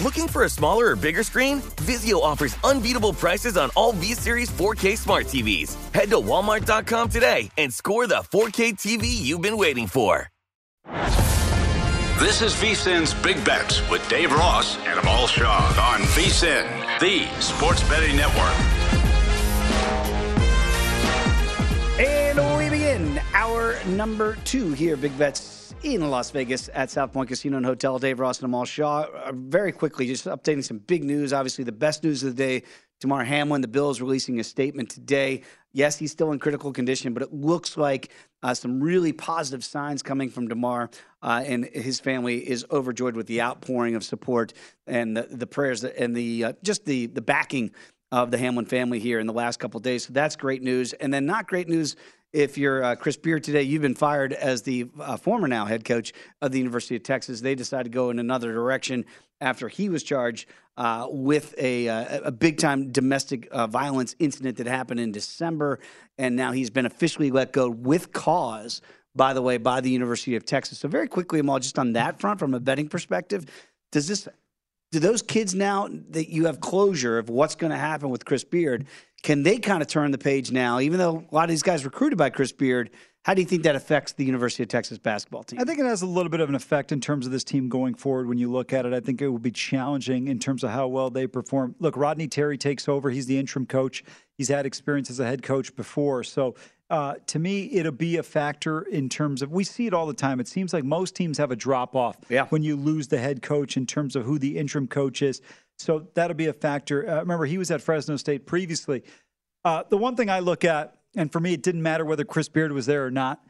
Looking for a smaller or bigger screen? Vizio offers unbeatable prices on all V-Series 4K smart TVs. Head to Walmart.com today and score the 4K TV you've been waiting for. This is VSIN's Big Bets with Dave Ross and Amal Shah on VSIN, the sports betting network. And we begin hour number two here, Big Bets in Las Vegas at South Point Casino and Hotel. Dave Ross and Amal Shah. Very quickly, just updating some big news. Obviously, the best news of the day, Damar Hamlin, the Bills releasing a statement today. Yes, he's still in critical condition, but it looks like some really positive signs coming from Damar, and his family is overjoyed with the outpouring of support and the prayers and the backing of the Hamlin family here in the last couple of days. So that's great news. And then not great news if you're Chris Beard today. You've been fired as the former now head coach of the University of Texas. They decided to go in another direction after he was charged with a big-time domestic violence incident that happened in December. And now he's been officially let go with cause, by the way, by the University of Texas. So very quickly, Amal, just on that front, from a betting perspective, do those kids now that you have closure of what's going to happen with Chris Beard, can they kind of turn the page now, even though a lot of these guys recruited by Chris Beard? How do you think that affects the University of Texas basketball team? I think it has a little bit of an effect in terms of this team going forward. When you look at it, I think it will be challenging in terms of how well they perform. Look, Rodney Terry takes over. He's the interim coach. He's had experience as a head coach before. So to me, it'll be a factor in terms of, we see it all the time. It seems like most teams have a drop-off when you lose the head coach in terms of who the interim coach is. So that'll be a factor. Remember, he was at Fresno State previously. The one thing I look at, and for me, it didn't matter whether Chris Beard was there or not.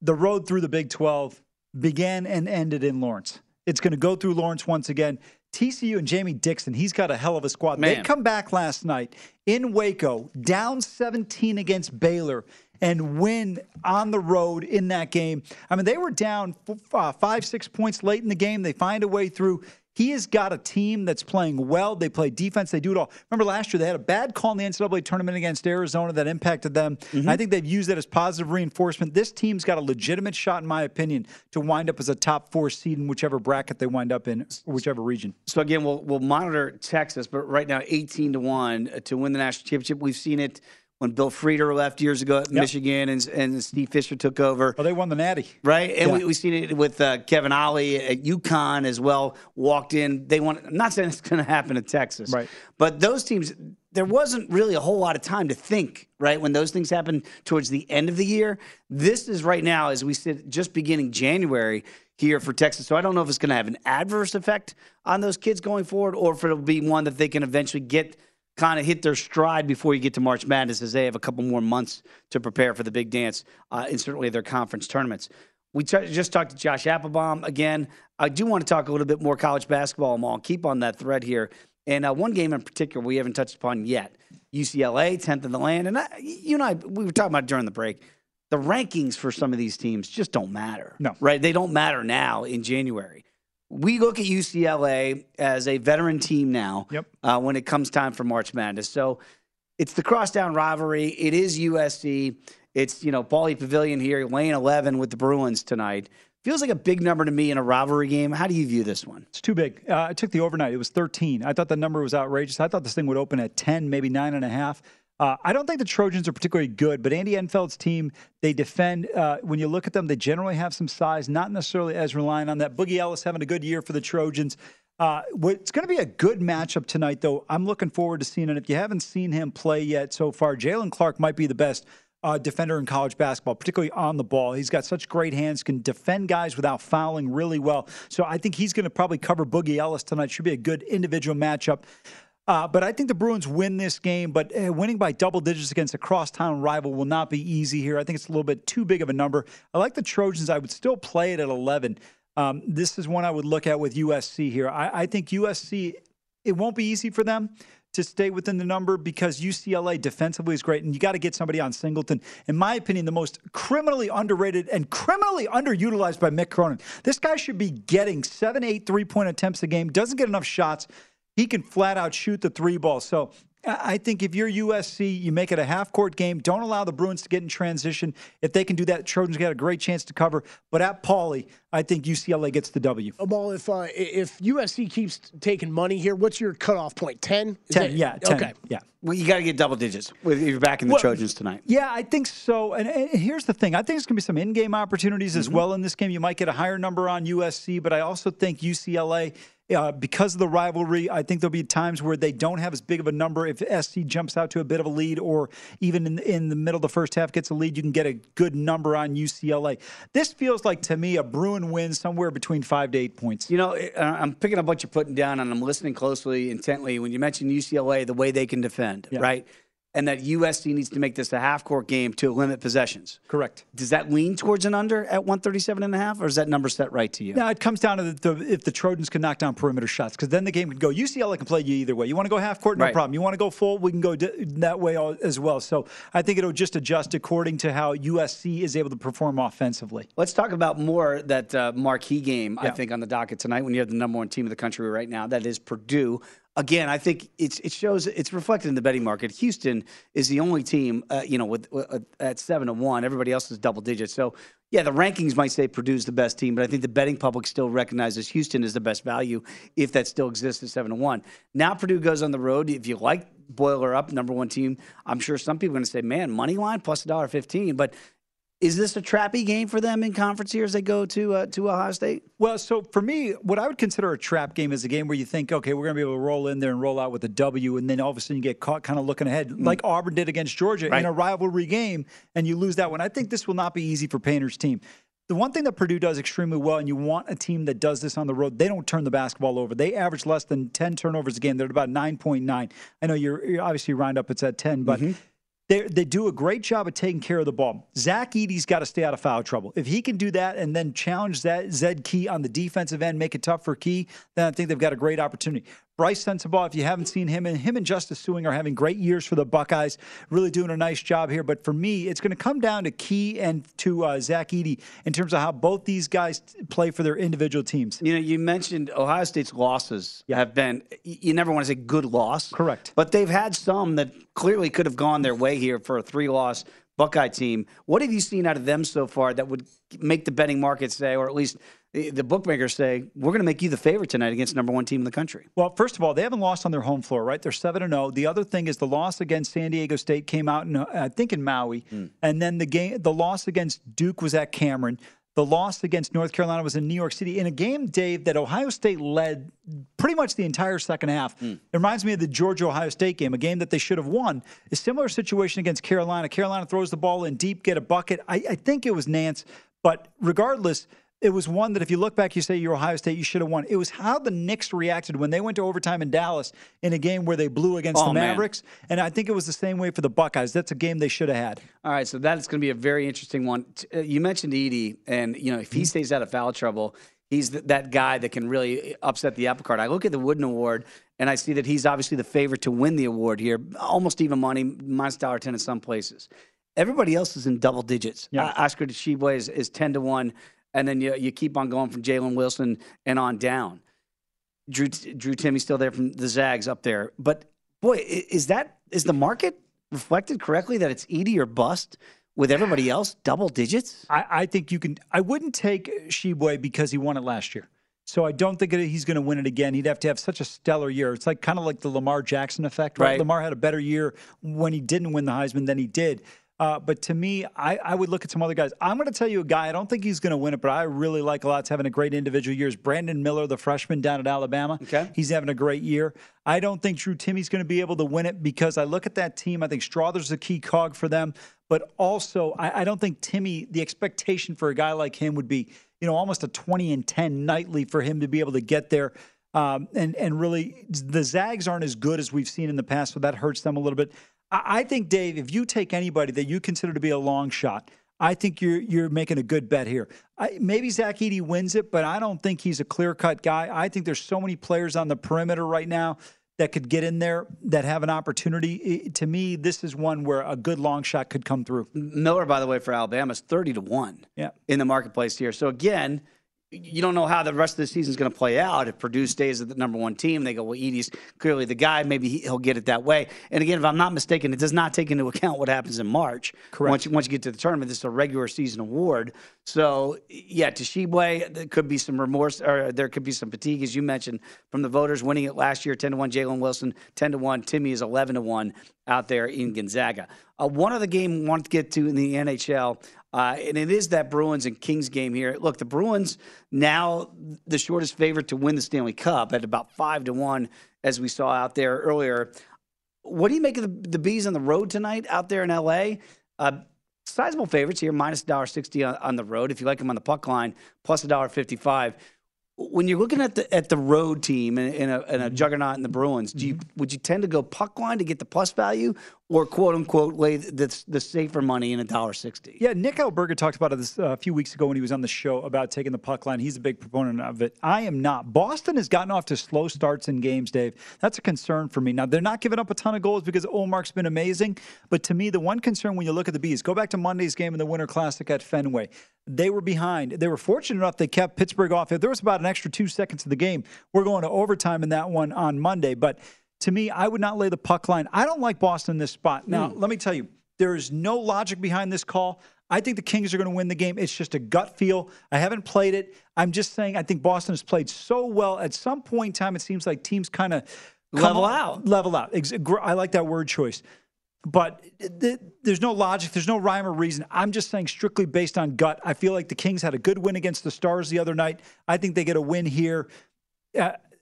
The road through the Big 12 began and ended in Lawrence. It's going to go through Lawrence once again. TCU and Jamie Dixon, he's got a hell of a squad. Man. They come back last night in Waco, down 17 against Baylor, and win on the road in that game. I mean, they were down 5-6 points late in the game. They find a way through. He has got a team that's playing well. They play defense. They do it all. Remember last year, they had a bad call in the NCAA tournament against Arizona that impacted them. Mm-hmm. I think they've used that as positive reinforcement. This team's got a legitimate shot, in my opinion, to wind up as a top 4 seed in whichever bracket they wind up in, whichever region. So, again, we'll monitor Texas, but right now 18-1 to win the national championship. We've seen it when Bill Frieder left years ago at Michigan and Steve Fisher took over. Well, they won the Natty. Right? And we've seen it with Kevin Ollie at UConn as well, walked in. They won. I'm not saying it's going to happen in Texas. Right. But those teams, there wasn't really a whole lot of time to think, right, when those things happened towards the end of the year. This is right now, as we sit, just beginning January here for Texas. So I don't know if it's going to have an adverse effect on those kids going forward or if it'll be one that they can eventually get – kind of hit their stride before you get to March Madness, as they have a couple more months to prepare for the big dance and certainly their conference tournaments. We just talked to Josh Applebaum again. I do want to talk a little bit more college basketball, Amal. Keep on that thread here. And one game in particular we haven't touched upon yet. UCLA, 10th in the land. And you and I, we were talking about during the break, the rankings for some of these teams just don't matter. No. Right? They don't matter now in January. We look at UCLA as a veteran team now. Yep. When it comes time for March Madness. So it's the crosstown rivalry. It is USC. It's, you know, Pauley Pavilion here, lane 11 with the Bruins tonight. Feels like a big number to me in a rivalry game. How do you view this one? It's too big. I took the overnight. It was 13. I thought the number was outrageous. I thought this thing would open at 10, maybe 9.5. I don't think the Trojans are particularly good, but Andy Enfield's team, they defend. When you look at them, they generally have some size, not necessarily as reliant on that. Boogie Ellis having a good year for the Trojans. It's going to be a good matchup tonight, though. I'm looking forward to seeing it. If you haven't seen him play yet so far, Jalen Clark might be the best defender in college basketball, particularly on the ball. He's got such great hands, can defend guys without fouling really well. So I think he's going to probably cover Boogie Ellis tonight. Should be a good individual matchup. But I think the Bruins win this game, but winning by double digits against a crosstown rival will not be easy here. I think it's a little bit too big of a number. I like the Trojans. I would still play it at 11. This is one I would look at with USC here. I think USC, it won't be easy for them to stay within the number because UCLA defensively is great, and you got to get somebody on Singleton. In my opinion, the most criminally underrated and criminally underutilized by Mick Cronin. This guy should be getting 7, 8 3-point attempts a game, doesn't get enough shots. He can flat out shoot the three ball. So I think if you're USC, you make it a half-court game. Don't allow the Bruins to get in transition. If they can do that, Trojans got a great chance to cover. But at Pauley, I think UCLA gets the W. Amal, if USC keeps taking money here, what's your cutoff point? 10? 10, yeah. 10, okay. Yeah. Well, you got to get double digits if you're backing the Trojans tonight. Yeah, I think so. And here's the thing. I think there's going to be some in-game opportunities as well in this game. You might get a higher number on USC, but I also think UCLA – because of the rivalry, I think there'll be times where they don't have as big of a number. If SC jumps out to a bit of a lead or even in the middle of the first half gets a lead, you can get a good number on UCLA. This feels like, to me, a Bruin win somewhere between 5 to 8 points. You know, I'm picking up what you're putting down, and I'm listening closely, intently. When you mention UCLA, the way they can defend, right? And that USC needs to make this a half-court game to limit possessions. Correct. Does that lean towards an under at 137.5, or is that number set right to you? No, it comes down to if the Trojans can knock down perimeter shots, because then the game can go. UCLA can play you either way. You want to go half-court, no problem. You want to go full, we can go that way as well. So I think it'll just adjust according to how USC is able to perform offensively. Let's talk about more that marquee game, I think, on the docket tonight when you have the number 1 team of the country right now. That is Purdue. Again, I think it shows it's reflected in the betting market. Houston is the only team, at 7-1. Everybody else is double digits. So, yeah, the rankings might say Purdue's the best team, but I think the betting public still recognizes Houston is the best value if that still exists at 7-1. Now Purdue goes on the road. If you like Boiler Up, number 1 team, I'm sure some people are going to say, man, money line plus $1.15, but is this a trappy game for them in conference here as they go to Ohio State? Well, so for me, what I would consider a trap game is a game where you think, okay, we're going to be able to roll in there and roll out with a W, and then all of a sudden you get caught kind of looking ahead, like Auburn did against Georgia in a rivalry game, and you lose that one. I think this will not be easy for Painter's team. The one thing that Purdue does extremely well, and you want a team that does this on the road, they don't turn the basketball over. They average less than 10 turnovers a game. They're at about 9.9. I know you're obviously round up, it's at 10, but They do a great job of taking care of the ball. Zach Eady's got to stay out of foul trouble. If he can do that and then challenge that Zed Key on the defensive end, make it tough for Key, then I think they've got a great opportunity. Bryce Sensabaugh, if you haven't seen him and Justice Suing are having great years for the Buckeyes, really doing a nice job here. But for me, it's going to come down to Key and to Zach Eady in terms of how both these guys play for their individual teams. You know, you mentioned Ohio State's losses have been, you never want to say good loss. Correct. But they've had some that clearly could have gone their way here for a 3-loss Buckeye team. What have you seen out of them so far that would make the betting market say, or at least the bookmakers say, we're going to make you the favorite tonight against number 1 team in the country? Well, first of all, they haven't lost on their home floor, right? They're 7-0. The other thing is the loss against San Diego State came out, I think in Maui. And then the loss against Duke was at Cameron. The loss against North Carolina was in New York City in a game, Dave, that Ohio State led pretty much the entire second half. It reminds me of the Georgia-Ohio State game, a game that they should have won. A similar situation against Carolina. Carolina throws the ball in deep, get a bucket. I think it was Nance. But regardless, It was one that if you look back, you say you're Ohio State, you should have won. It was how the Knicks reacted when they went to overtime in Dallas in a game where they blew against the Mavericks. Man. And I think it was the same way for the Buckeyes. That's a game they should have had. All right, so that's going to be a very interesting one. You mentioned Eady, and you know if he stays out of foul trouble, he's that guy that can really upset the apple cart. I look at the Wooden Award, and I see that he's obviously the favorite to win the award here, almost even money, -10 in some places. Everybody else is in double digits. Yeah. Oscar Tshiebwe is 10 to 1. And then you keep on going from Jalen Wilson and on down. Drew Timmy's still there from the Zags up there. But, boy, is the market reflected correctly that it's Eady or bust with everybody else double digits? I think you can – I wouldn't take Tshiebwe because he won it last year. So I don't think he's going to win it again. He'd have to have such a stellar year. It's like kind of like the Lamar Jackson effect, right? Lamar had a better year when he didn't win the Heisman than he did. But to me, I would look at some other guys. I'm going to tell you a guy. I don't think he's going to win it, but I really like a lot. It's having a great individual year. It's Brandon Miller, the freshman down at Alabama. Okay. He's having a great year. I don't think Drew Timmy's going to be able to win it because I look at that team. I think Strother's a key cog for them. But also, I don't think Timmy, the expectation for a guy like him would be, you know, almost a 20-10 nightly for him to be able to get there. And really, the Zags aren't as good as we've seen in the past, so that hurts them a little bit. I think, Dave, if you take anybody that you consider to be a long shot, I think you're making a good bet here. Maybe Zach Eady wins it, but I don't think he's a clear-cut guy. I think there's so many players on the perimeter right now that could get in there that have an opportunity. To me, this is one where a good long shot could come through. Miller, by the way, for Alabama is 30 to 1 in the marketplace here. So, again, you don't know how the rest of the season is going to play out. If Purdue stays at the #1 team, they go, well, Eady's clearly the guy. Maybe he'll get it that way. And again, if I'm not mistaken, it does not take into account what happens in March. Correct. Once you get to the tournament, this is a regular season award. So, yeah, Tshiebwe, there could be some remorse, or there could be some fatigue, as you mentioned, from the voters winning it last year, 10 to 1. Jalen Wilson, 10 to 1. Timmy is 11 to 1 out there in Gonzaga. One other game we wanted to get to in the NHL. And it is that Bruins and Kings game here. Look, the Bruins now the shortest favorite to win the Stanley Cup at about 5 to 1, as we saw out there earlier. What do you make of the Bees on the road tonight out there in L.A.? Sizable favorites here, -$1.60 on the road. If you like them on the puck line, +$1.55. When you're looking at the road team and a juggernaut in the Bruins, would you tend to go puck line to get the plus value, or quote unquote lay the safer money in $1.60? Yeah, Nick Alberga talked about this a few weeks ago when he was on the show about taking the puck line. He's a big proponent of it. I am not. Boston has gotten off to slow starts in games, Dave. That's a concern for me. Now they're not giving up a ton of goals because Olmark's been amazing, but to me the one concern when you look at the Bees, go back to Monday's game in the Winter Classic at Fenway. They were behind. They were fortunate enough they kept Pittsburgh off. If there was about an extra 2 seconds of the game, we're going to overtime in that one on Monday. But to me, I would not lay the puck line. I don't like Boston in this spot. Now, let me tell you, there is no logic behind this call. I think the Kings are going to win the game. It's just a gut feel. I haven't played it. I'm just saying I think Boston has played so well. At some point in time, it seems like teams kind of level out. I like that word choice. But there's no logic. There's no rhyme or reason. I'm just saying strictly based on gut. I feel like the Kings had a good win against the Stars the other night. I think they get a win here.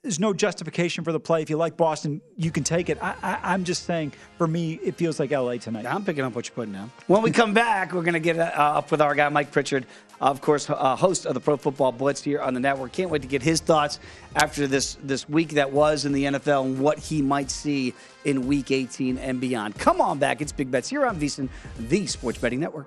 There's no justification for the play. If you like Boston, you can take it. I'm just saying, for me, it feels like L.A. tonight. I'm picking up what you're putting down. When we come back, we're going to get up with our guy, Mike Pritchard, of course, host of the Pro Football Blitz here on the network. Can't wait to get his thoughts after this week that was in the NFL and what he might see in Week 18 and beyond. Come on back. It's Big Bets here on VSiN, the Sports Betting Network.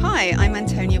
Hi, I'm Antonia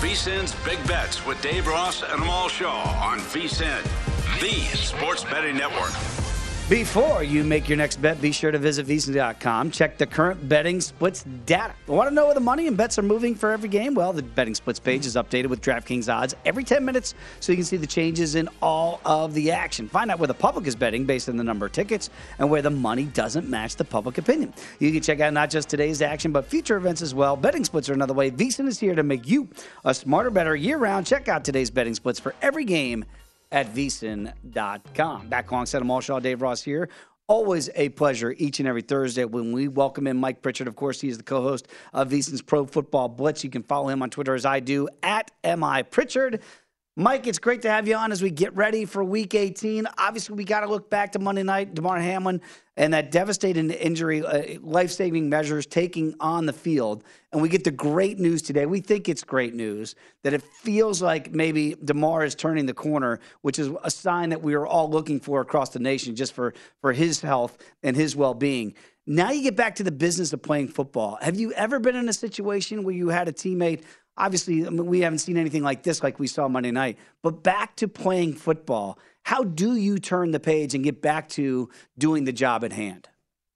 VSIN's Big Bets with Dave Ross and Amal Shah on VSIN, the sports betting network. Before you make your next bet, be sure to visit VSiN.com. Check the current betting splits data. Want to know where the money and bets are moving for every game? Well, the betting splits page is updated with DraftKings odds every 10 minutes so you can see the changes in all of the action. Find out where the public is betting based on the number of tickets and where the money doesn't match the public opinion. You can check out not just today's action, but future events as well. Betting splits are another way. VSIN is here to make you a smarter, better year-round. Check out today's betting splits for every game at VSIN.com. Back alongside Amal Shah, Dave Ross here. Always a pleasure each and every Thursday when we welcome in Mike Pritchard. Of course, he is the co-host of VSIN's Pro Football Blitz. You can follow him on Twitter as I do, at MI Pritchard. Mike, it's great to have you on as we get ready for Week 18. Obviously, we got to look back to Monday night, Damar Hamlin, and that devastating injury, life-saving measures taking on the field. And we get the great news today. We think it's great news that it feels like maybe Damar is turning the corner, which is a sign that we are all looking for across the nation just for his health and his well-being. Now you get back to the business of playing football. Have you ever been in a situation where you had a teammate? Obviously, I mean, we haven't seen anything like this like we saw Monday night. But back to playing football, how do you turn the page and get back to doing the job at hand?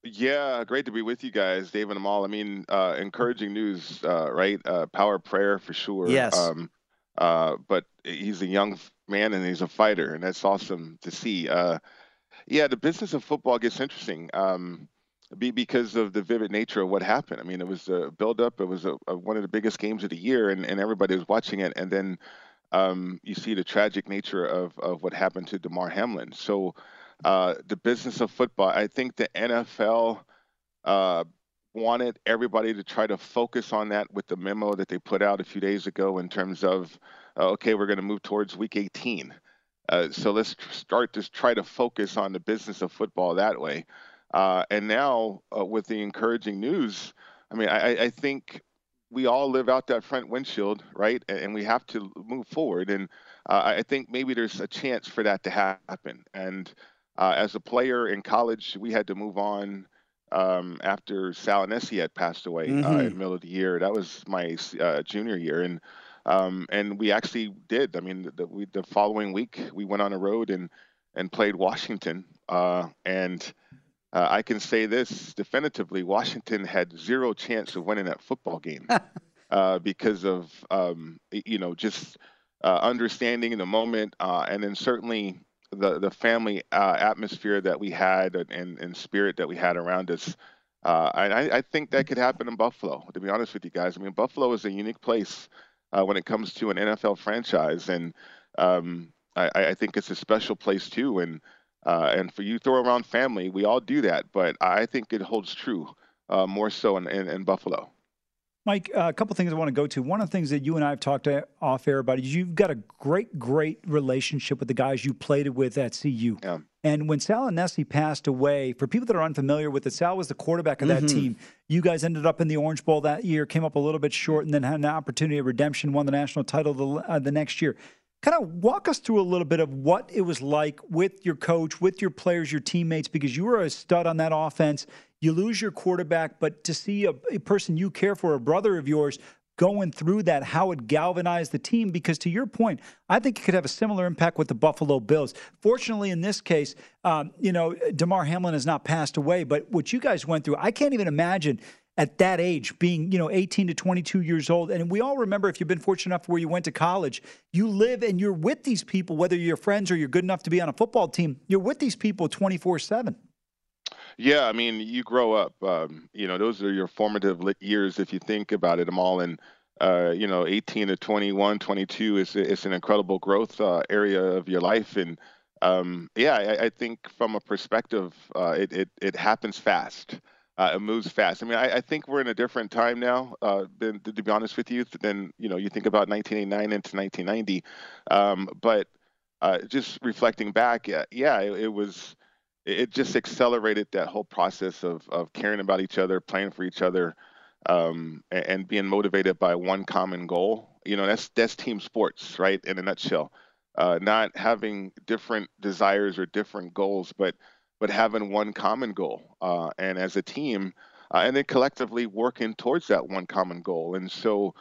Yeah, great to be with you guys, Dave and Amal. I mean, encouraging news, right? Power prayer for sure. Yes. But he's a young man and he's a fighter, and that's awesome to see. Yeah, the business of football gets interesting. Because of the vivid nature of what happened. I mean, it was a buildup. It was one of the biggest games of the year, and everybody was watching it. And then you see the tragic nature of what happened to Damar Hamlin. So the business of football, I think the NFL wanted everybody to try to focus on that with the memo that they put out a few days ago in terms of, okay, we're going to move towards Week 18. So let's start to try to focus on the business of football that way. And now with the encouraging news, I mean, I think we all live out that front windshield, right? And we have to move forward. And I think maybe there's a chance for that to happen. And as a player in college, we had to move on after Sal Inessi had passed away in the middle of the year. That was my junior year. And we actually did. I mean, the following week, we went on the road and played Washington. I can say this definitively: Washington had zero chance of winning that football game because of understanding in the moment, and then certainly the family atmosphere that we had and spirit that we had around us. I think that could happen in Buffalo, to be honest with you guys. I mean, Buffalo is a unique place when it comes to an NFL franchise, and I think it's a special place too. And for you throw around family, we all do that, but I think it holds true more so in Buffalo. Mike, a couple things I want to go to. One of the things that you and I have talked off air about is you've got a great, great relationship with the guys you played with at CU. Yeah. And when Sal Inessi passed away, for people that are unfamiliar with it, Sal was the quarterback of that team. You guys ended up in the Orange Bowl that year, came up a little bit short, and then had an opportunity of redemption, won the national title the next year. Kind of walk us through a little bit of what it was like with your coach, with your players, your teammates, because you were a stud on that offense. You lose your quarterback, but to see a person you care for, a brother of yours, going through that, how it galvanized the team, because to your point, I think it could have a similar impact with the Buffalo Bills. Fortunately, in this case, Damar Hamlin has not passed away, but what you guys went through, I can't even imagine at that age, being, 18 to 22 years old. And we all remember, if you've been fortunate enough where you went to college, you live and you're with these people, whether you're friends or you're good enough to be on a football team, you're with these people 24/7. Yeah. I mean, you grow up, those are your formative years. If you think about it, Amal, and, 18 to 21, 22 is an incredible growth area of your life. And, I think from a perspective, it happens fast. It moves fast. I mean, I think we're in a different time now, than, to be honest with you, than, you think about 1989 into 1990. But just reflecting back, it just accelerated that whole process of caring about each other, playing for each other, and being motivated by one common goal. That's team sports, right, in a nutshell. Not having different desires or different goals, but having one common goal, and as a team, and then collectively working towards that one common goal. And so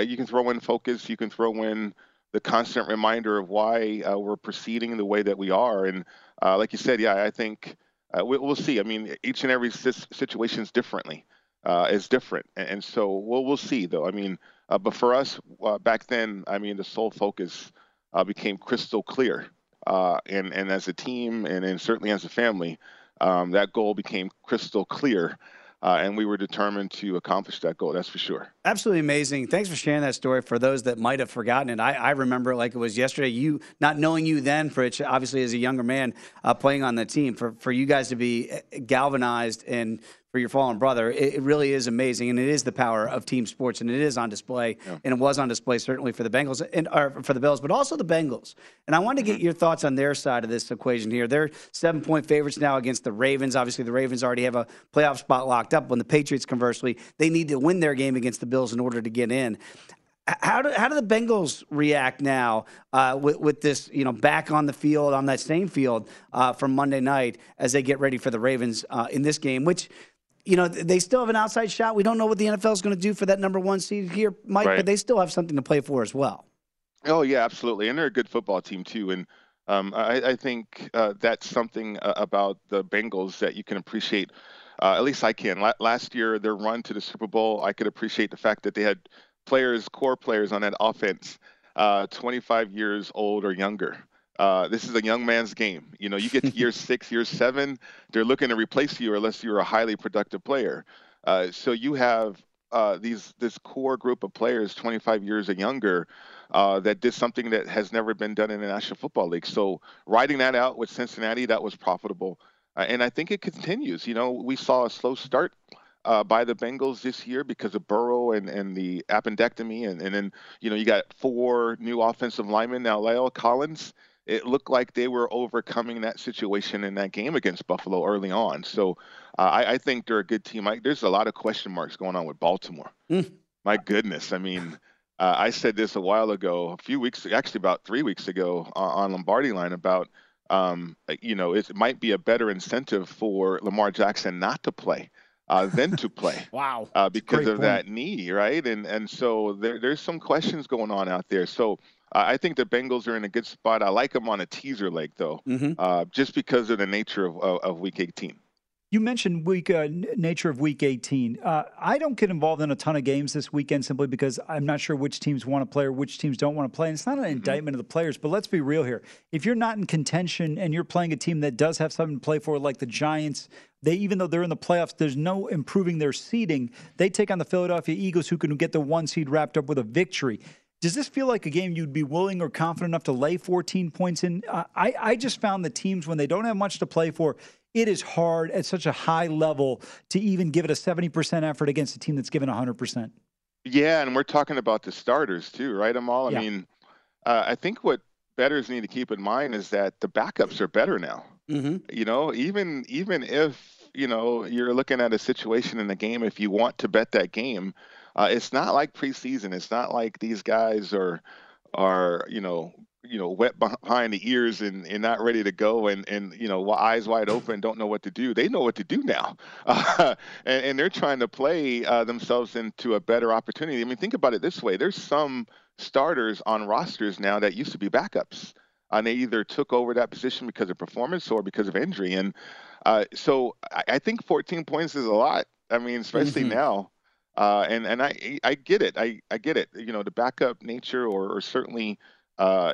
you can throw in focus, you can throw in the constant reminder of why we're proceeding the way that we are. And like you said, I think we'll see. I mean, each and every situation is different. And so we'll see, though. I mean, but for us back then, I mean, the sole focus became crystal clear. And as a team and certainly as a family, that goal became crystal clear, and we were determined to accomplish that goal. That's for sure. Absolutely amazing. Thanks for sharing that story for those that might have forgotten it. I remember it like it was yesterday. You, not knowing you then, Fritch, obviously as a younger man playing on the team, for you guys to be galvanized and for your fallen brother, it really is amazing, and it is the power of team sports, and it is on display, and it was on display certainly for the Bengals or for the Bills, but also the Bengals. And I wanted to get your thoughts on their side of this equation here. They're 7-point favorites now against the Ravens. Obviously, the Ravens already have a playoff spot locked up. When the Patriots, conversely, they need to win their game against the Bills in order to get in. How do the Bengals react now with this, back on the field, on that same field from Monday night as they get ready for the Ravens in this game, which, they still have an outside shot. We don't know what the NFL is going to do for that number one seed here, Mike, right. But they still have something to play for as well. Oh, yeah, absolutely. And they're a good football team, too. And I think that's something about the Bengals that you can appreciate. At least I can. Last year, their run to the Super Bowl, I could appreciate the fact that they had core players on that offense, 25 years old or younger. This is a young man's game. You get to year 6, year 7, they're looking to replace you unless you're a highly productive player. So you have this core group of players, 25 years and younger, that did something that has never been done in the National Football League. So riding that out with Cincinnati, that was profitable. And I think it continues. We saw a slow start by the Bengals this year because of Burrow and the appendectomy. And then, you got 4 new offensive linemen now, Lyle Collins. It looked like they were overcoming that situation in that game against Buffalo early on. So I think they're a good team. There's a lot of question marks going on with Baltimore. My goodness. I mean, I said this about 3 weeks ago on Lombardi Line about, it might be a better incentive for Lamar Jackson not to play than to play. Wow. Because of that knee, right? And so there's some questions going on out there. So I think the Bengals are in a good spot. I like them on a teaser leg, though, just because of the nature of Week 18. You mentioned nature of Week 18. I don't get involved in a ton of games this weekend simply because I'm not sure which teams want to play or which teams don't want to play. And it's not an indictment of the players, but let's be real here. If you're not in contention and you're playing a team that does have something to play for, like the Giants, even though they're in the playoffs, there's no improving their seeding. They take on the Philadelphia Eagles, who can get the one seed wrapped up with a victory. Does this feel like a game you'd be willing or confident enough to lay 14 points in? I just found the teams, when they don't have much to play for, it is hard at such a high level to even give it a 70% effort against a team that's given 100%. Yeah, and we're talking about the starters too, right, Amal? Yeah. I mean, I think what bettors need to keep in mind is that the backups are better now. Mm-hmm. You know, even if, you know, you're looking at a situation in the game, if you want to bet that game, it's not like preseason. It's not like these guys are you know wet behind the ears and not ready to go and you know, eyes wide open, don't know what to do. They know what to do now, and they're trying to play themselves into a better opportunity. I mean, think about it this way: there's some starters on rosters now that used to be backups, and they either took over that position because of performance or because of injury. And so I think 14 points is a lot. I mean, especially now. And I get it. I get it. You know, the backup nature, or certainly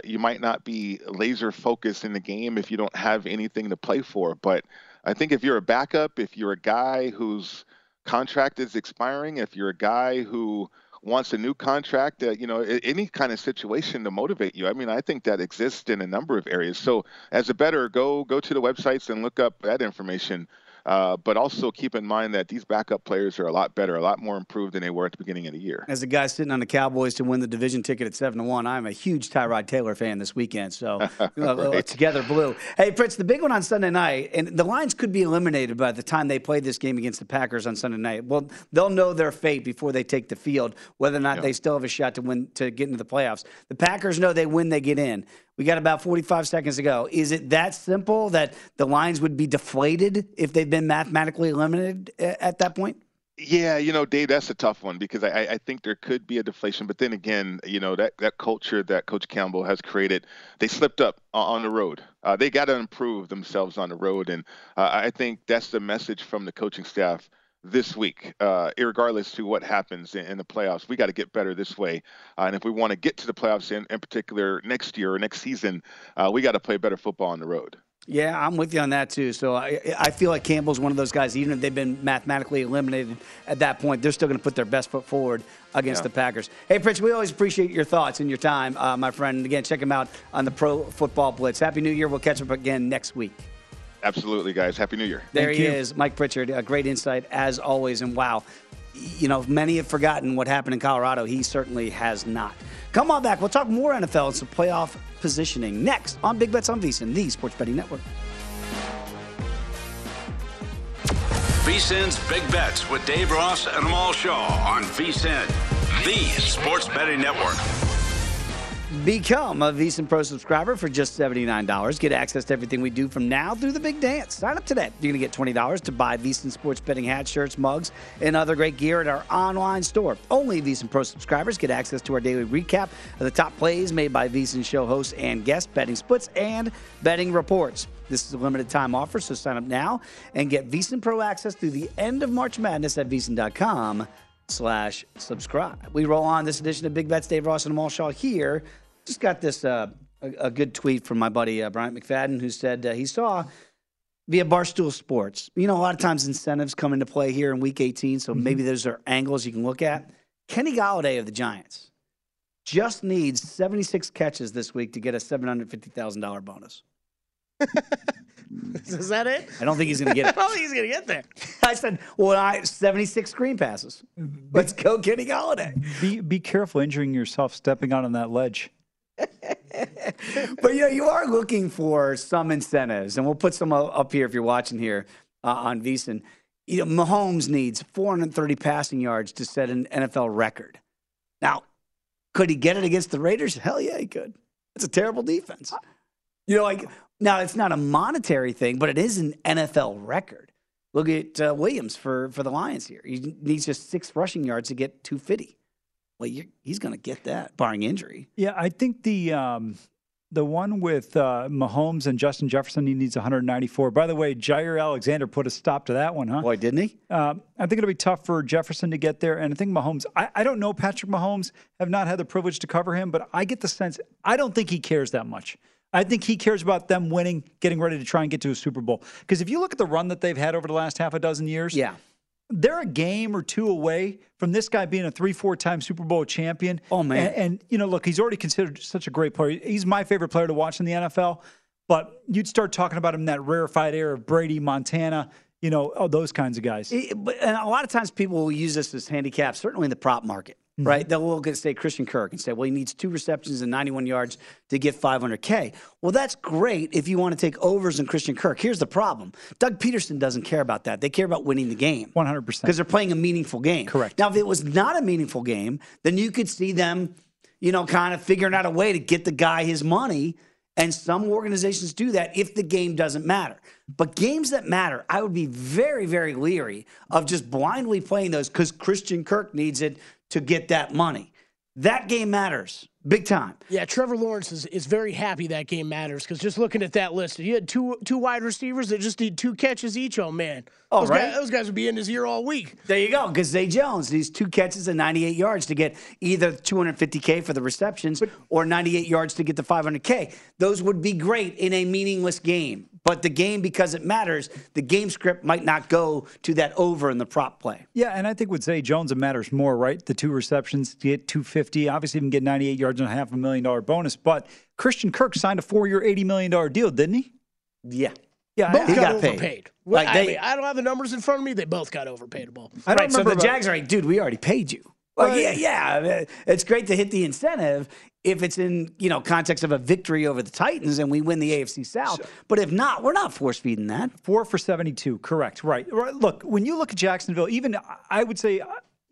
you might not be laser focused in the game if you don't have anything to play for. But I think if you're a backup, if you're a guy whose contract is expiring, if you're a guy who wants a new contract, you know, any kind of situation to motivate you. I mean, I think that exists in a number of areas. So as a bettor, go to the websites and look up that information. But also keep in mind that these backup players are a lot better, a lot more improved than they were at the beginning of the year. As a guy sitting on the Cowboys to win the division ticket at 7-1, I'm a huge Tyrod Taylor fan this weekend. So right. Together blue. Hey, Fritz, the big one on Sunday night, and the Lions could be eliminated by the time they play this game against the Packers on Sunday night. Well, they'll know their fate before they take the field, whether or not they still have a shot to win, to get into the playoffs. The Packers know they win, they get in. We got about 45 seconds to go. Is it that simple that the Lions would be deflated if they've been mathematically eliminated at that point? Yeah, you know, Dave, that's a tough one because I think there could be a deflation. But then again, you know, that culture that Coach Campbell has created, they slipped up on the road. They got to improve themselves on the road. And I think that's the message from the coaching staff this week, irregardless to what happens in the playoffs. We got to get better this way. And if we want to get to the playoffs, in particular next year or next season, we got to play better football on the road. Yeah, I'm with you on that too. So I feel like Campbell's one of those guys, even if they've been mathematically eliminated at that point, they're still going to put their best foot forward against the Packers. Hey, Fritz, we always appreciate your thoughts and your time, my friend. And again, check him out on the Pro Football Blitz. Happy New Year. We'll catch up again next week. Absolutely, guys. Happy New Year. There he is, Mike Pritchard. A great insight, as always. And, wow, you know, many have forgotten what happened in Colorado. He certainly has not. Come on back. We'll talk more NFL and some playoff positioning next on Big Bets on VSiN, the Sports Betting Network. VSiN's Big Bets with Dave Ross and Amal Shah on VSiN, the Sports Betting Network. Become a VSiN Pro subscriber for just $79. Get access to everything we do from now through the big dance. Sign up today. You're going to get $20 to buy VSiN sports betting hats, shirts, mugs, and other great gear at our online store. Only VSiN Pro subscribers get access to our daily recap of the top plays made by VSiN show hosts and guests, betting splits, and betting reports. This is a limited time offer, so sign up now and get VSiN Pro access through the end of March Madness at VSiN.com/subscribe. We roll on this edition of Big Bets. Dave Ross and Amal Shah here. Just got this a good tweet from my buddy Bryant McFadden, who said he saw via Barstool Sports. You know, a lot of times incentives come into play here in Week 18, so maybe those are angles you can look at. Kenny Golladay of the Giants just needs 76 catches this week to get a $750,000 bonus. Is that it? I don't think he's going to get it. I don't think he's going to get there. I said, well, 76 screen passes. Let's go Kenny Golladay. Be careful injuring yourself stepping on that ledge. But, you know, you are looking for some incentives, and we'll put some up here if you're watching here on VSiN. You know, Mahomes needs 430 passing yards to set an NFL record. Now, could he get it against the Raiders? Hell yeah, he could. It's a terrible defense. You know, like, now it's not a monetary thing, but it is an NFL record. Look at Williams for the Lions here. He needs just 6 rushing yards to get 250. Well, he's going to get that, barring injury. Yeah, I think the The one with Mahomes and Justin Jefferson, he needs 194. By the way, Jair Alexander put a stop to that one, huh? Boy, didn't he? I think it'll be tough for Jefferson to get there. And I think Mahomes, I don't know Patrick Mahomes, have not had the privilege to cover him, but I get the sense, I don't think he cares that much. I think he cares about them winning, getting ready to try and get to a Super Bowl. Because if you look at the run that they've had over the last half a dozen years, yeah, they're a game or two away from this guy being a 3-4-time Super Bowl champion. Oh, man. And you know, look, he's already considered such a great player. He's my favorite player to watch in the NFL. But you'd start talking about him in that rarefied air of Brady, Montana, you know, those kinds of guys. And a lot of times people will use this as handicap, certainly in the prop market, mm-hmm. right? They'll look at, say, Christian Kirk and say, well, he needs 2 receptions and 91 yards to get 500K. Well, that's great if you want to take overs in Christian Kirk. Here's the problem. Doug Peterson doesn't care about that. They care about winning the game. 100%. Because they're playing a meaningful game. Correct. Now, if it was not a meaningful game, then you could see them, you know, kind of figuring out a way to get the guy his money. And some organizations do that if the game doesn't matter. But games that matter, I would be very, very leery of just blindly playing those because Christian Kirk needs it to get that money. That game matters. Big time. Yeah, Trevor Lawrence is very happy that game matters because just looking at that list, he had two wide receivers that just need 2 catches each. Oh, man. Oh, those right? Those guys would be in his ear all week. There you go. Because Zay Jones needs 2 catches and 98 yards to get either 250K for the receptions or 98 yards to get the 500K. Those would be great in a meaningless game. But the game, because it matters, the game script might not go to that over in the prop play. Yeah, and I think with Zay Jones, it matters more, right? The 2 receptions to get 250, obviously even get 98 yards. And $500,000 bonus, but Christian Kirk signed a 4-year, $80 million deal, didn't he? Yeah, yeah, both got overpaid. Like I don't have the numbers in front of me. They both got overpaid. I don't remember. So the Jags are like, dude, we already paid you. Well, yeah. It's great to hit the incentive if it's in context of a victory over the Titans and we win the AFC South. Sure. But if not, we're not force feeding that. 4 for 72, correct? Right. Look, when you look at Jacksonville, even I would say,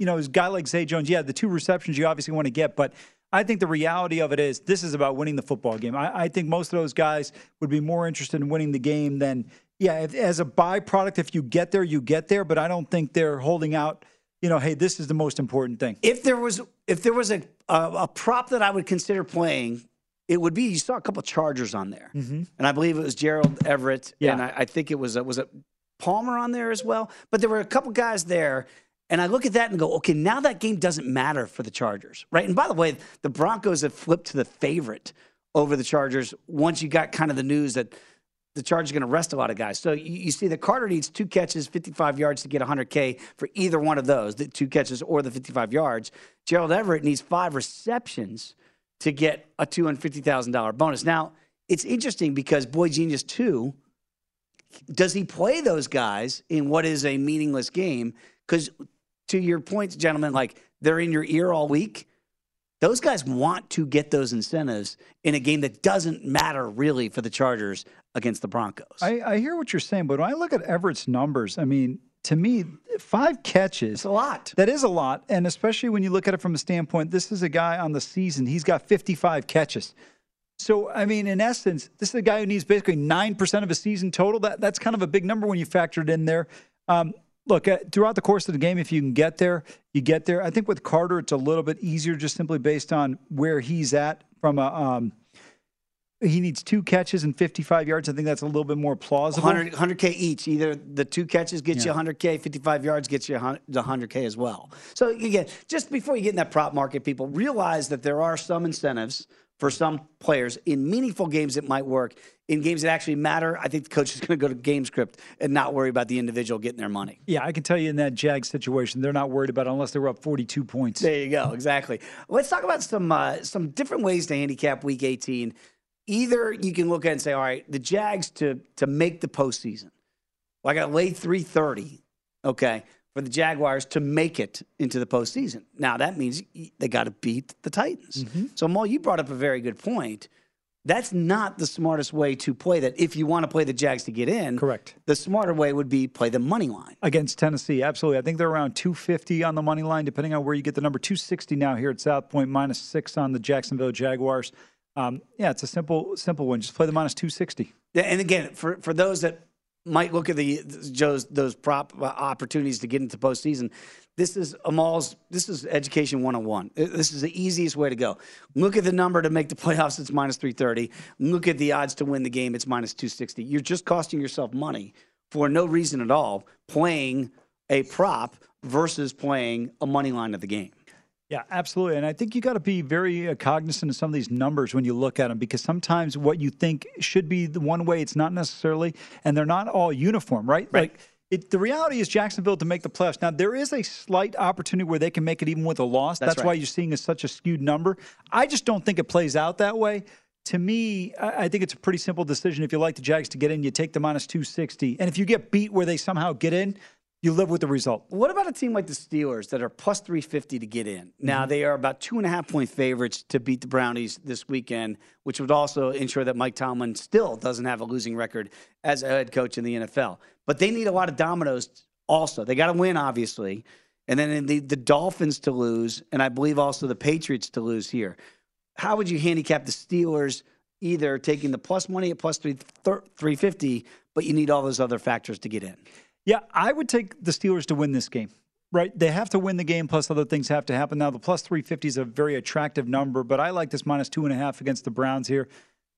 a guy like Zay Jones, yeah, the 2 receptions you obviously want to get, but I think the reality of it is this is about winning the football game. I think most of those guys would be more interested in winning the game than, as a byproduct, if you get there, you get there. But I don't think they're holding out, hey, this is the most important thing. If there was a prop that I would consider playing, it would be, you saw a couple of Chargers on there. Mm-hmm. And I believe it was Gerald Everett. Yeah. And I think it was Palmer on there as well. But there were a couple guys there. And I look at that and go, okay, now that game doesn't matter for the Chargers, right? And by the way, the Broncos have flipped to the favorite over the Chargers once you got kind of the news that the Chargers are going to rest a lot of guys. So you see that Carter needs 2 catches, 55 yards to get 100K for either one of those, the 2 catches or the 55 yards. Gerald Everett needs 5 receptions to get a $250,000 bonus. Now, it's interesting because Boy Genius 2, does he play those guys in what is a meaningless game? Because to your points, gentlemen, they're in your ear all week. Those guys want to get those incentives in a game that doesn't matter really for the Chargers against the Broncos. I hear what you're saying, but when I look at Everett's numbers, I mean, to me, 5 catches. That's a lot. That is a lot, and especially when you look at it from a standpoint, this is a guy on the season. He's got 55 catches. So, I mean, in essence, this is a guy who needs basically 9% of a season total. That's kind of a big number when you factor it in there. Look, throughout the course of the game, if you can get there, you get there. I think with Carter, it's a little bit easier just simply based on where he's at from he needs 2 catches and 55 yards. I think that's a little bit more plausible. 100K each. Either the 2 catches gets you 100K, 55 yards gets you the 100K as well. So, again, just before you get in that prop market, people, realize that there are some incentives for some players in meaningful games that might work. In games that actually matter, I think the coach is going to go to game script and not worry about the individual getting their money. Yeah, I can tell you in that Jags situation, they're not worried about it unless they were up 42 points. There you go, exactly. Let's talk about some different ways to handicap Week 18. Either you can look at it and say, all right, the Jags to make the postseason. Well, I got to lay 330, okay, for the Jaguars to make it into the postseason. Now, that means they got to beat the Titans. Mm-hmm. So, Maul, you brought up a very good point. That's not the smartest way to play that if you want to play the Jags to get in. Correct. The smarter way would be play the money line. Against Tennessee, absolutely. I think they're around 250 on the money line, depending on where you get the number. 260 now here at South Point, -6 on the Jacksonville Jaguars. It's a simple one. Just play the -260. And again, for those that might look at the those prop opportunities to get into postseason. This is Amal's. This is education 101. This is the easiest way to go. Look at the number to make the playoffs. It's -330. Look at the odds to win the game. It's -260. You're just costing yourself money for no reason at all, playing a prop versus playing a money line of the game. Yeah, absolutely. And I think you got to be very cognizant of some of these numbers when you look at them, because sometimes what you think should be the one way, it's not necessarily, and they're not all uniform, right? Right. Like, the reality is Jacksonville to make the playoffs. Now, there is a slight opportunity where they can make it even with a loss. That's right. Why you're seeing such a skewed number. I just don't think it plays out that way. To me, I think it's a pretty simple decision. If you like the Jags to get in, you take the -260. And if you get beat where they somehow get in, you live with the result. What about a team like the Steelers that are +350 to get in? Now, they are about 2.5-point favorites to beat the Brownies this weekend, which would also ensure that Mike Tomlin still doesn't have a losing record as a head coach in the NFL. But they need a lot of dominoes also. They got to win, obviously. And then the Dolphins to lose, and I believe also the Patriots to lose here. How would you handicap the Steelers either taking the plus money at +350, but you need all those other factors to get in? Yeah, I would take the Steelers to win this game, right? They have to win the game, plus other things have to happen. Now, the +350 is a very attractive number, but I like this -2.5 against the Browns here.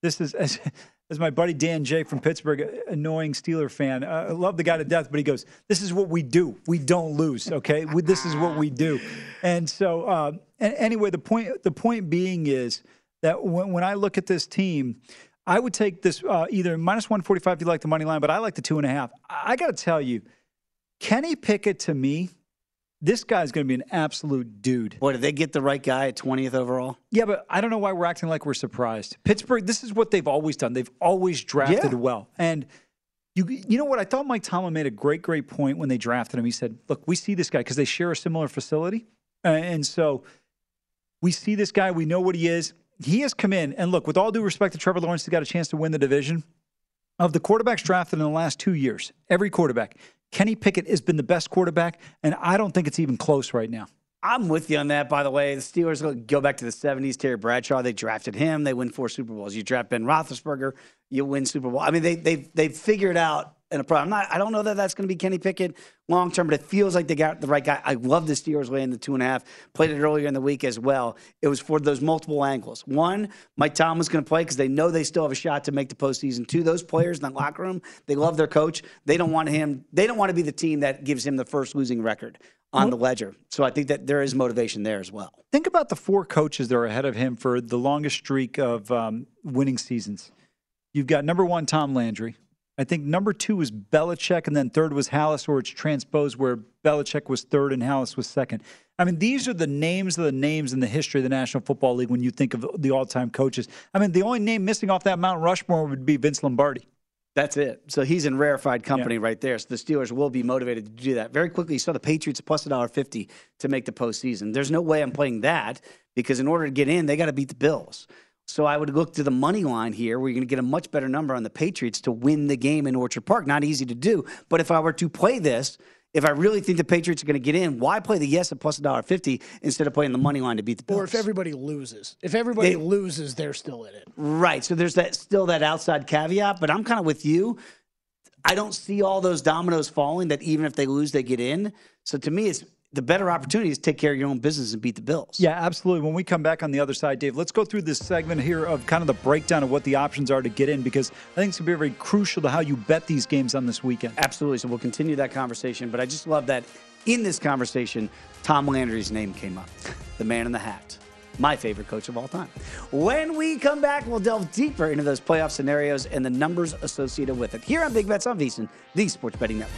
This is, as my buddy Dan Jay from Pittsburgh, annoying Steeler fan, I love the guy to death, but he goes, this is what we do. We don't lose, okay? This is what we do. And so, anyway, the point being is that when I look at this team, I would take this either -145 if you like the money line, but I like the 2.5. I got to tell you, Kenny Pickett, to me, this guy's going to be an absolute dude. Boy, did they get the right guy at 20th overall? Yeah, but I don't know why we're acting like we're surprised. Pittsburgh, this is what they've always done. They've always drafted well. And you know what? I thought Mike Tomlin made a great point when they drafted him. He said, look, we see this guy because they share a similar facility. And so we see this guy. We know what he is. He has come in, and look, with all due respect to Trevor Lawrence, he got a chance to win the division. Of the quarterbacks drafted in the last 2 years, every quarterback, Kenny Pickett has been the best quarterback, and I don't think it's even close right now. I'm with you on that, by the way. The Steelers go back to the 70s. Terry Bradshaw, they drafted him. They win 4 Super Bowls. You draft Ben Roethlisberger, you win Super Bowl. I mean, they've figured out – I don't know that that's going to be Kenny Pickett long-term, but it feels like they got the right guy. I love the Steelers laying the 2.5. Played it earlier in the week as well. It was for those multiple angles. One, Mike Tomlin's going to play because they know they still have a shot to make the postseason. Two, those players in that locker room, they love their coach. They don't want him. They don't want to be the team that gives him the first losing record on the ledger. So I think that there is motivation there as well. Think about the 4 coaches that are ahead of him for the longest streak of winning seasons. You've got #1, Tom Landry. I think #2 was Belichick, and then 3rd was Hallis, or it's transposed where Belichick was 3rd and Hallis was 2nd. I mean, these are the names in the history of the National Football League when you think of the all-time coaches. I mean, the only name missing off that Mount Rushmore would be Vince Lombardi. That's it. So he's in rarefied company right there. So the Steelers will be motivated to do that. Very quickly, you saw the Patriots plus $1.50 to make the postseason. There's no way I'm playing that because in order to get in, they got to beat the Bills. So I would look to the money line here where you're going to get a much better number on the Patriots to win the game in Orchard Park. Not easy to do. But if I were to play this, if I really think the Patriots are going to get in, why play the yes at plus $1.50 instead of playing the money line to beat the Bills? Or if everybody loses. If everybody loses, they're still in it. Right. So there's that still that outside caveat. But I'm kind of with you. I don't see all those dominoes falling that even if they lose, they get in. So to me, it's the better opportunity is to take care of your own business and beat the Bills. Yeah, absolutely. When we come back on the other side, Dave, let's go through this segment here of kind of the breakdown of what the options are to get in, because I think it's going to be very crucial to how you bet these games on this weekend. Absolutely. So we'll continue that conversation, but I just love that in this conversation, Tom Landry's name came up, the man in the hat, my favorite coach of all time. When we come back, we'll delve deeper into those playoff scenarios and the numbers associated with it here on Big Bets on VSiN, the Sports Betting Network.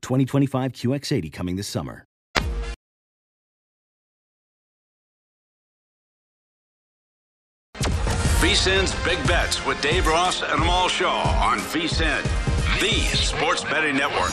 2025 QX80 coming this summer. VSIN's Big Bets with Dave Ross and Amal Shah on VSIN, the sports betting network.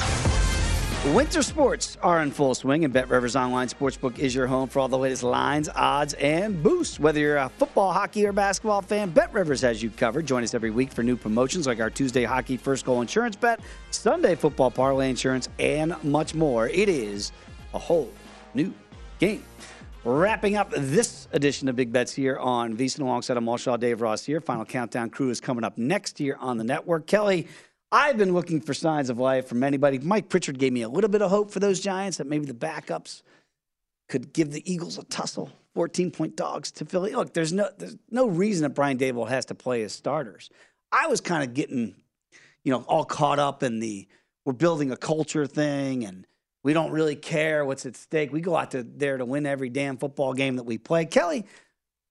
Winter sports are in full swing, and Bet Rivers Online Sportsbook is your home for all the latest lines, odds, and boosts. Whether you're a football, hockey, or basketball fan, Bet Rivers has you covered. Join us every week for new promotions like our Tuesday hockey first goal insurance bet, Sunday football parlay insurance, and much more. It is a whole new game. Wrapping up this edition of Big Bets here on VSiN alongside Amal Shah, Dave Ross here. Final Countdown crew is coming up next year on the network. Kelly, I've been looking for signs of life from anybody. Mike Pritchard gave me a little bit of hope for those Giants that maybe the backups could give the Eagles a tussle. 14-point dogs to Philly. Look, there's no reason that Brian Daboll has to play his starters. I was kind of getting, all caught up in the we're building a culture thing and we don't really care what's at stake. We go out there to win every damn football game that we play. Kelly,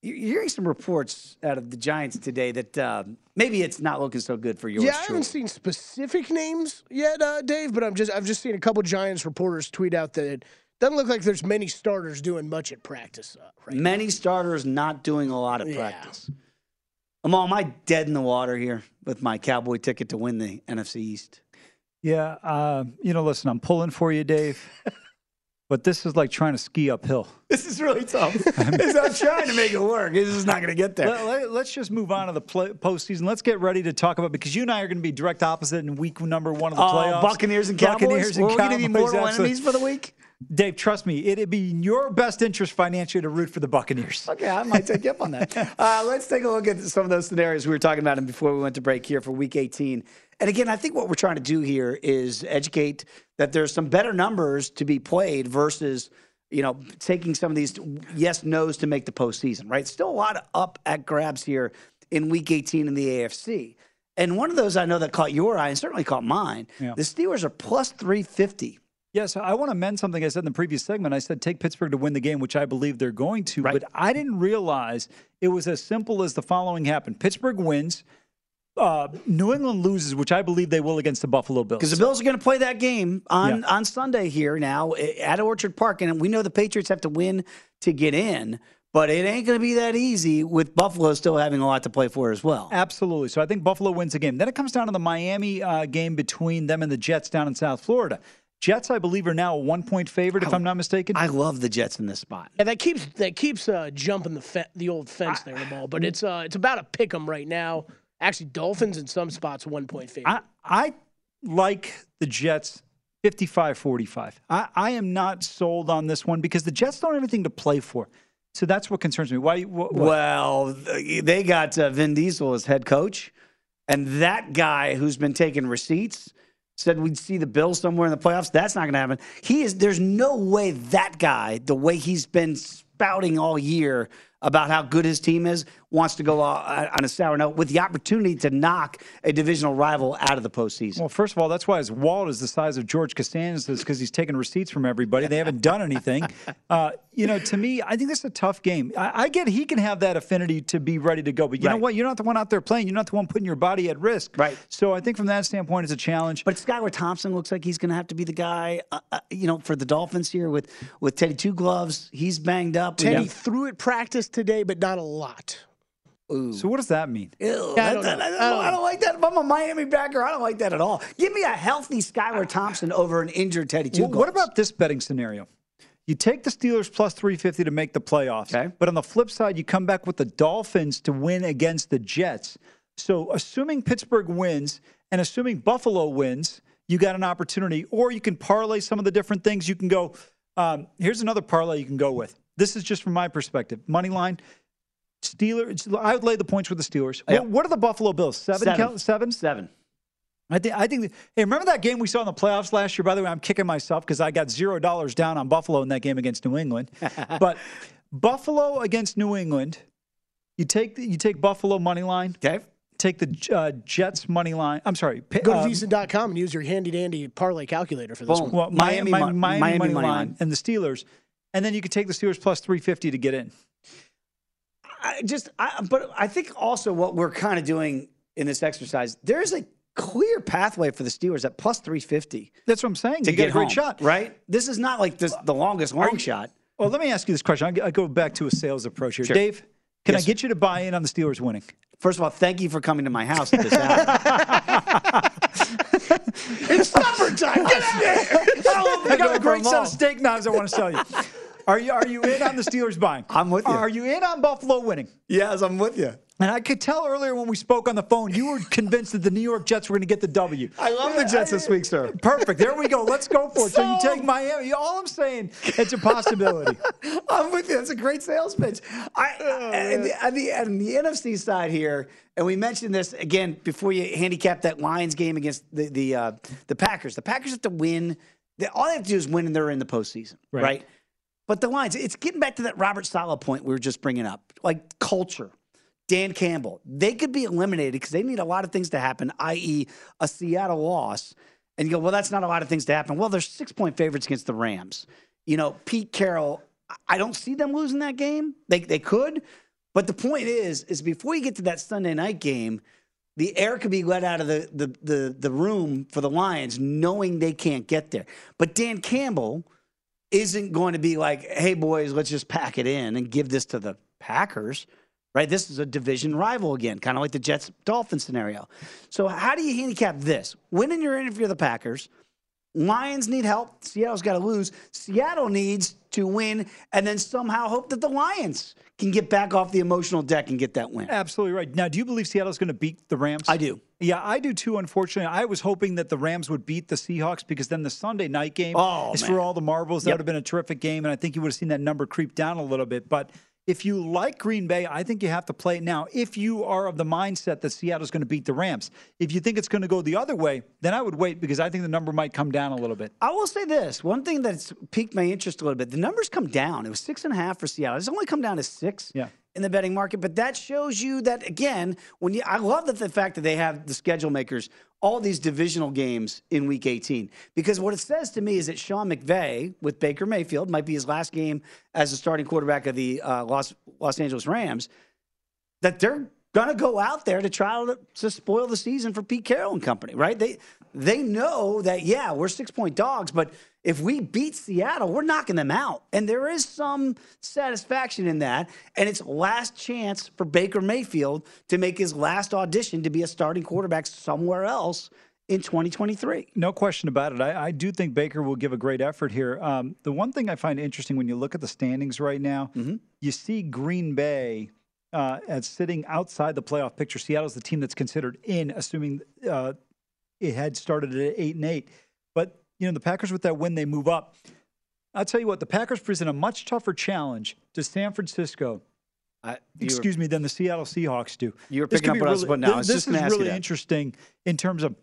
you're hearing some reports out of the Giants today that maybe it's not looking so good for yours. Yeah, I haven't seen specific names yet, Dave, but I've just seen a couple Giants reporters tweet out that it doesn't look like there's many starters doing much at practice. Many starters not doing a lot of practice. Amal, am I dead in the water here with my Cowboy ticket to win the NFC East? Yeah, listen, I'm pulling for you, Dave. But this is like trying to ski uphill. This is really tough. I'm trying to make it work. This is not going to get there. Let's just move on to the postseason. Let's get ready to talk about, because you and I are going to be direct opposite in week number one of the playoffs. Buccaneers and Cowboys? We're going to be mortal enemies for the week? Dave, trust me, it'd be in your best interest financially to root for the Buccaneers. Okay, I might take you up on that. Let's take a look at some of those scenarios we were talking about before we went to break here for Week 18. And again, I think what we're trying to do here is educate that there's some better numbers to be played versus, taking some of these yes-nos to make the postseason, right? Still a lot of up at grabs here in Week 18 in the AFC. And one of those I know that caught your eye and certainly caught mine. Yeah. The Steelers are plus 350. Yes, yeah, so I want to amend something I said in the previous segment. I said take Pittsburgh to win the game, which I believe they're going to. Right. But I didn't realize it was as simple as the following happened. Pittsburgh wins. New England loses, which I believe they will against the Buffalo Bills. Because the Bills are going to play that game on Sunday here now at Orchard Park. And we know the Patriots have to win to get in. But it ain't going to be that easy with Buffalo still having a lot to play for as well. Absolutely. So I think Buffalo wins the game. Then it comes down to the Miami game between them and the Jets down in South Florida. Jets, I believe, are now a 1-point favorite, if I'm not mistaken. I love the Jets in this spot. And that keeps jumping the old fence there, Amal. But it's about a pick 'em right now. Actually, Dolphins in some spots 1-point favorite. I like the Jets 55-45. I am not sold on this one because the Jets don't have anything to play for. So that's what concerns me. Why? Well, they got Vin Diesel as head coach, and that guy who's been taking receipts said we'd see the Bills somewhere in the playoffs. That's not going to happen. There's no way that guy, the way he's been spouting all year about how good his team is, wants to go on a sour note with the opportunity to knock a divisional rival out of the postseason. Well, first of all, that's why his wallet is the size of George Costanza's, because he's taking receipts from everybody. They haven't done anything. To me, I think this is a tough game. I get he can have that affinity to be ready to go, but you know what? You're not the one out there playing. You're not the one putting your body at risk. Right. So I think from that standpoint, it's a challenge. But Skylar Thompson looks like he's going to have to be the guy, for the Dolphins here with Teddy Two Gloves. He's banged up. Teddy threw at practice today, but not a lot. Ooh. So what does that mean? Ew, I don't like that. If I'm a Miami backer, I don't like that at all. Give me a healthy Skylar Thompson over an injured Teddy Two Gloves. What about this betting scenario? You take the Steelers plus 350 to make the playoffs, but on the flip side, you come back with the Dolphins to win against the Jets. So assuming Pittsburgh wins and assuming Buffalo wins, you got an opportunity. Or you can parlay some of the different things. You can go, here's another parlay you can go with. This is just from my perspective. Money line, Steelers. I would lay the points with the Steelers. Yeah. What are the Buffalo Bills? Seven? I think. Hey, remember that game we saw in the playoffs last year? By the way, I'm kicking myself because I got $0 down on Buffalo in that game against New England. But Buffalo against New England, you take Buffalo money line. Okay. Take the Jets money line. I'm sorry. Go to VSIN.com and use your handy dandy parlay calculator for this one. Well, Miami money line and the Steelers, and then you could take the Steelers plus 350 to get in. But I think also what we're kind of doing in this exercise, there's a clear pathway for the Steelers at plus 350. That's what I'm saying. You get a great shot, right? This is not like the longest long shot. Well, let me ask you this question. I go back to a sales approach here. Sure. Dave, can I get you to buy in on the Steelers winning? First of all, thank you for coming to my house at this hour. It's supper time. Get out of here. I got a great set of steak knives I want to sell you. Are you in on the Steelers buying? I'm with you. Are you in on Buffalo winning? Yes, I'm with you. And I could tell earlier when we spoke on the phone, you were convinced that the New York Jets were going to get the W. I love the Jets this week, sir. Perfect. There we go. Let's go for it. So you take Miami. All I'm saying, it's a possibility. I'm with you. That's a great sales pitch. And the NFC side here, and we mentioned this, again, before you handicap that Lions game against the Packers. The Packers have to win. All they have to do is win, and they're in the postseason, right? But the Lions, it's getting back to that Robert Saleh point we were just bringing up, like culture. Dan Campbell, they could be eliminated because they need a lot of things to happen, i.e. a Seattle loss. And you go, well, that's not a lot of things to happen. Well, they're 6-point favorites against the Rams. Pete Carroll, I don't see them losing that game. They could. But the point is before you get to that Sunday night game, the air could be let out of the room for the Lions knowing they can't get there. But Dan Campbell isn't going to be like, hey, boys, let's just pack it in and give this to the Packers. Right, this is a division rival again, kind of like the Jets-Dolphins scenario. So how do you handicap this? Win in your interview of the Packers. Lions need help. Seattle's got to lose. Seattle needs to win and then somehow hope that the Lions can get back off the emotional deck and get that win. Absolutely right. Now, do you believe Seattle's going to beat the Rams? I do. Yeah, I do too, unfortunately. I was hoping that the Rams would beat the Seahawks because then the Sunday night game is for all the marbles. That would have been a terrific game, and I think you would have seen that number creep down a little bit. But if you like Green Bay, I think you have to play it now. If you are of the mindset that Seattle's going to beat the Rams, if you think it's going to go the other way, then I would wait because I think the number might come down a little bit. I will say this. One thing that's piqued my interest a little bit, the number's come down. It was 6.5 for Seattle. It's only come down to 6 in the betting market, but that shows you that, again, I love the fact that they have the schedule makers, all these divisional games in Week 18, because what it says to me is that Sean McVay with Baker Mayfield might be his last game as the starting quarterback of the Los Angeles Rams, that they're going to go out there to try to spoil the season for Pete Carroll and company, right? They know that, yeah, we're 6-point dogs, but if we beat Seattle, we're knocking them out. And there is some satisfaction in that. And it's last chance for Baker Mayfield to make his last audition to be a starting quarterback somewhere else in 2023. No question about it. I do think Baker will give a great effort here. The one thing I find interesting when you look at the standings right now, you see Green Bay as sitting outside the playoff picture. Seattle's the team that's considered in, assuming it had started at 8-8. But, you know, the Packers with that win, they move up. I'll tell you what, the Packers present a much tougher challenge to San Francisco, than the Seattle Seahawks do. You were picking up what I was putting now. This is really interesting in terms of,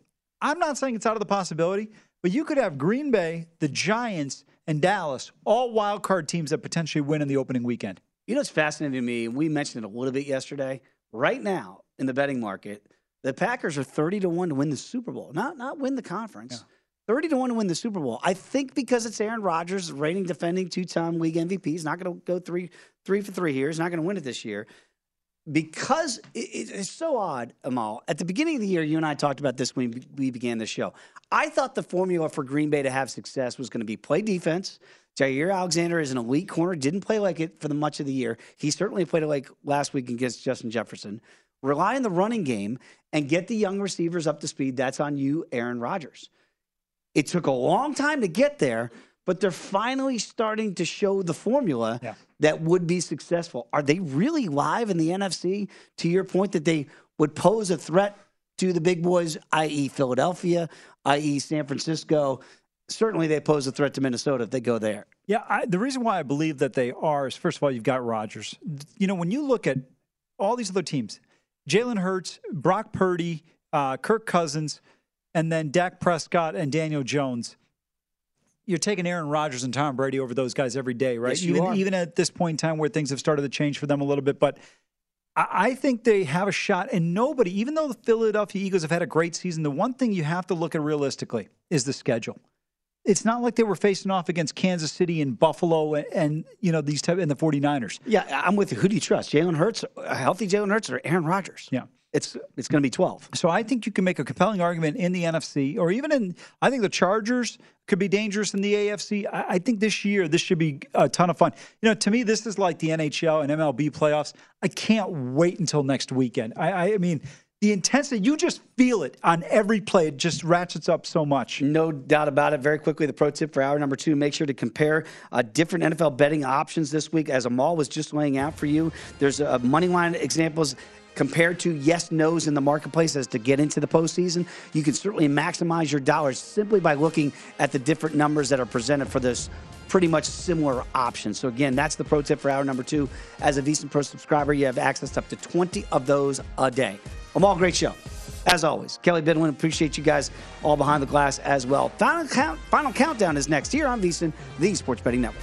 I'm not saying it's out of the possibility, but you could have Green Bay, the Giants, and Dallas, all wild card teams that potentially win in the opening weekend. You know what's fascinating to me, we mentioned it a little bit yesterday, right now in the betting market, the Packers are 30-1 to win the Super Bowl, not win the conference, 30-1 to win the Super Bowl. I think because it's Aaron Rodgers, reigning defending two-time league MVP, he's not going to go three for three here, he's not going to win it this year. Because it's so odd, Amal, at the beginning of the year, you and I talked about this when we began the show. I thought the formula for Green Bay to have success was going to be play defense. Jair Alexander is an elite corner, didn't play like it for the much of the year. He certainly played it like last week against Justin Jefferson. Rely on the running game and get the young receivers up to speed. That's on you, Aaron Rodgers. It took a long time to get there, but they're finally starting to show the formula that would be successful. Are they really live in the NFC, to your point, that they would pose a threat to the big boys, i.e. Philadelphia, i.e. San Francisco? Certainly they pose a threat to Minnesota if they go there. Yeah, the reason why I believe that they are is, first of all, you've got Rodgers. You know, when you look at all these other teams, Jalen Hurts, Brock Purdy, Kirk Cousins, and then Dak Prescott and Daniel Jones, you're taking Aaron Rodgers and Tom Brady over those guys every day, right? Yes, even at this point in time where things have started to change for them a little bit. But I think they have a shot. And nobody, even though the Philadelphia Eagles have had a great season, the one thing you have to look at realistically is the schedule. It's not like they were facing off against Kansas City and Buffalo and you know, these type, and the 49ers. Yeah, I'm with you. Who do you trust? Jalen Hurts, a healthy Jalen Hurts, or Aaron Rodgers? Yeah. It's going to be 12. So I think you can make a compelling argument in the NFC, or even in, I think the Chargers could be dangerous in the AFC. I think this year, this should be a ton of fun. You know, to me, this is like the NHL and MLB playoffs. I can't wait until next weekend. I mean, the intensity, you just feel it on every play. It just ratchets up so much. No doubt about it. Very quickly, the pro tip for hour number two, make sure to compare different NFL betting options this week. As Amal was just laying out for you, there's money line examples compared to yes-nos in the marketplace as to get into the postseason. You can certainly maximize your dollars simply by looking at the different numbers that are presented for this pretty much similar option. So again, that's the pro tip for hour number two. As a VSiN Pro subscriber, you have access to up to 20 of those a day. Amal, great show. As always, Kelly Bidwin, appreciate you guys all behind the glass as well. Final Countdown is next here on VSiN, the Sports Betting Network.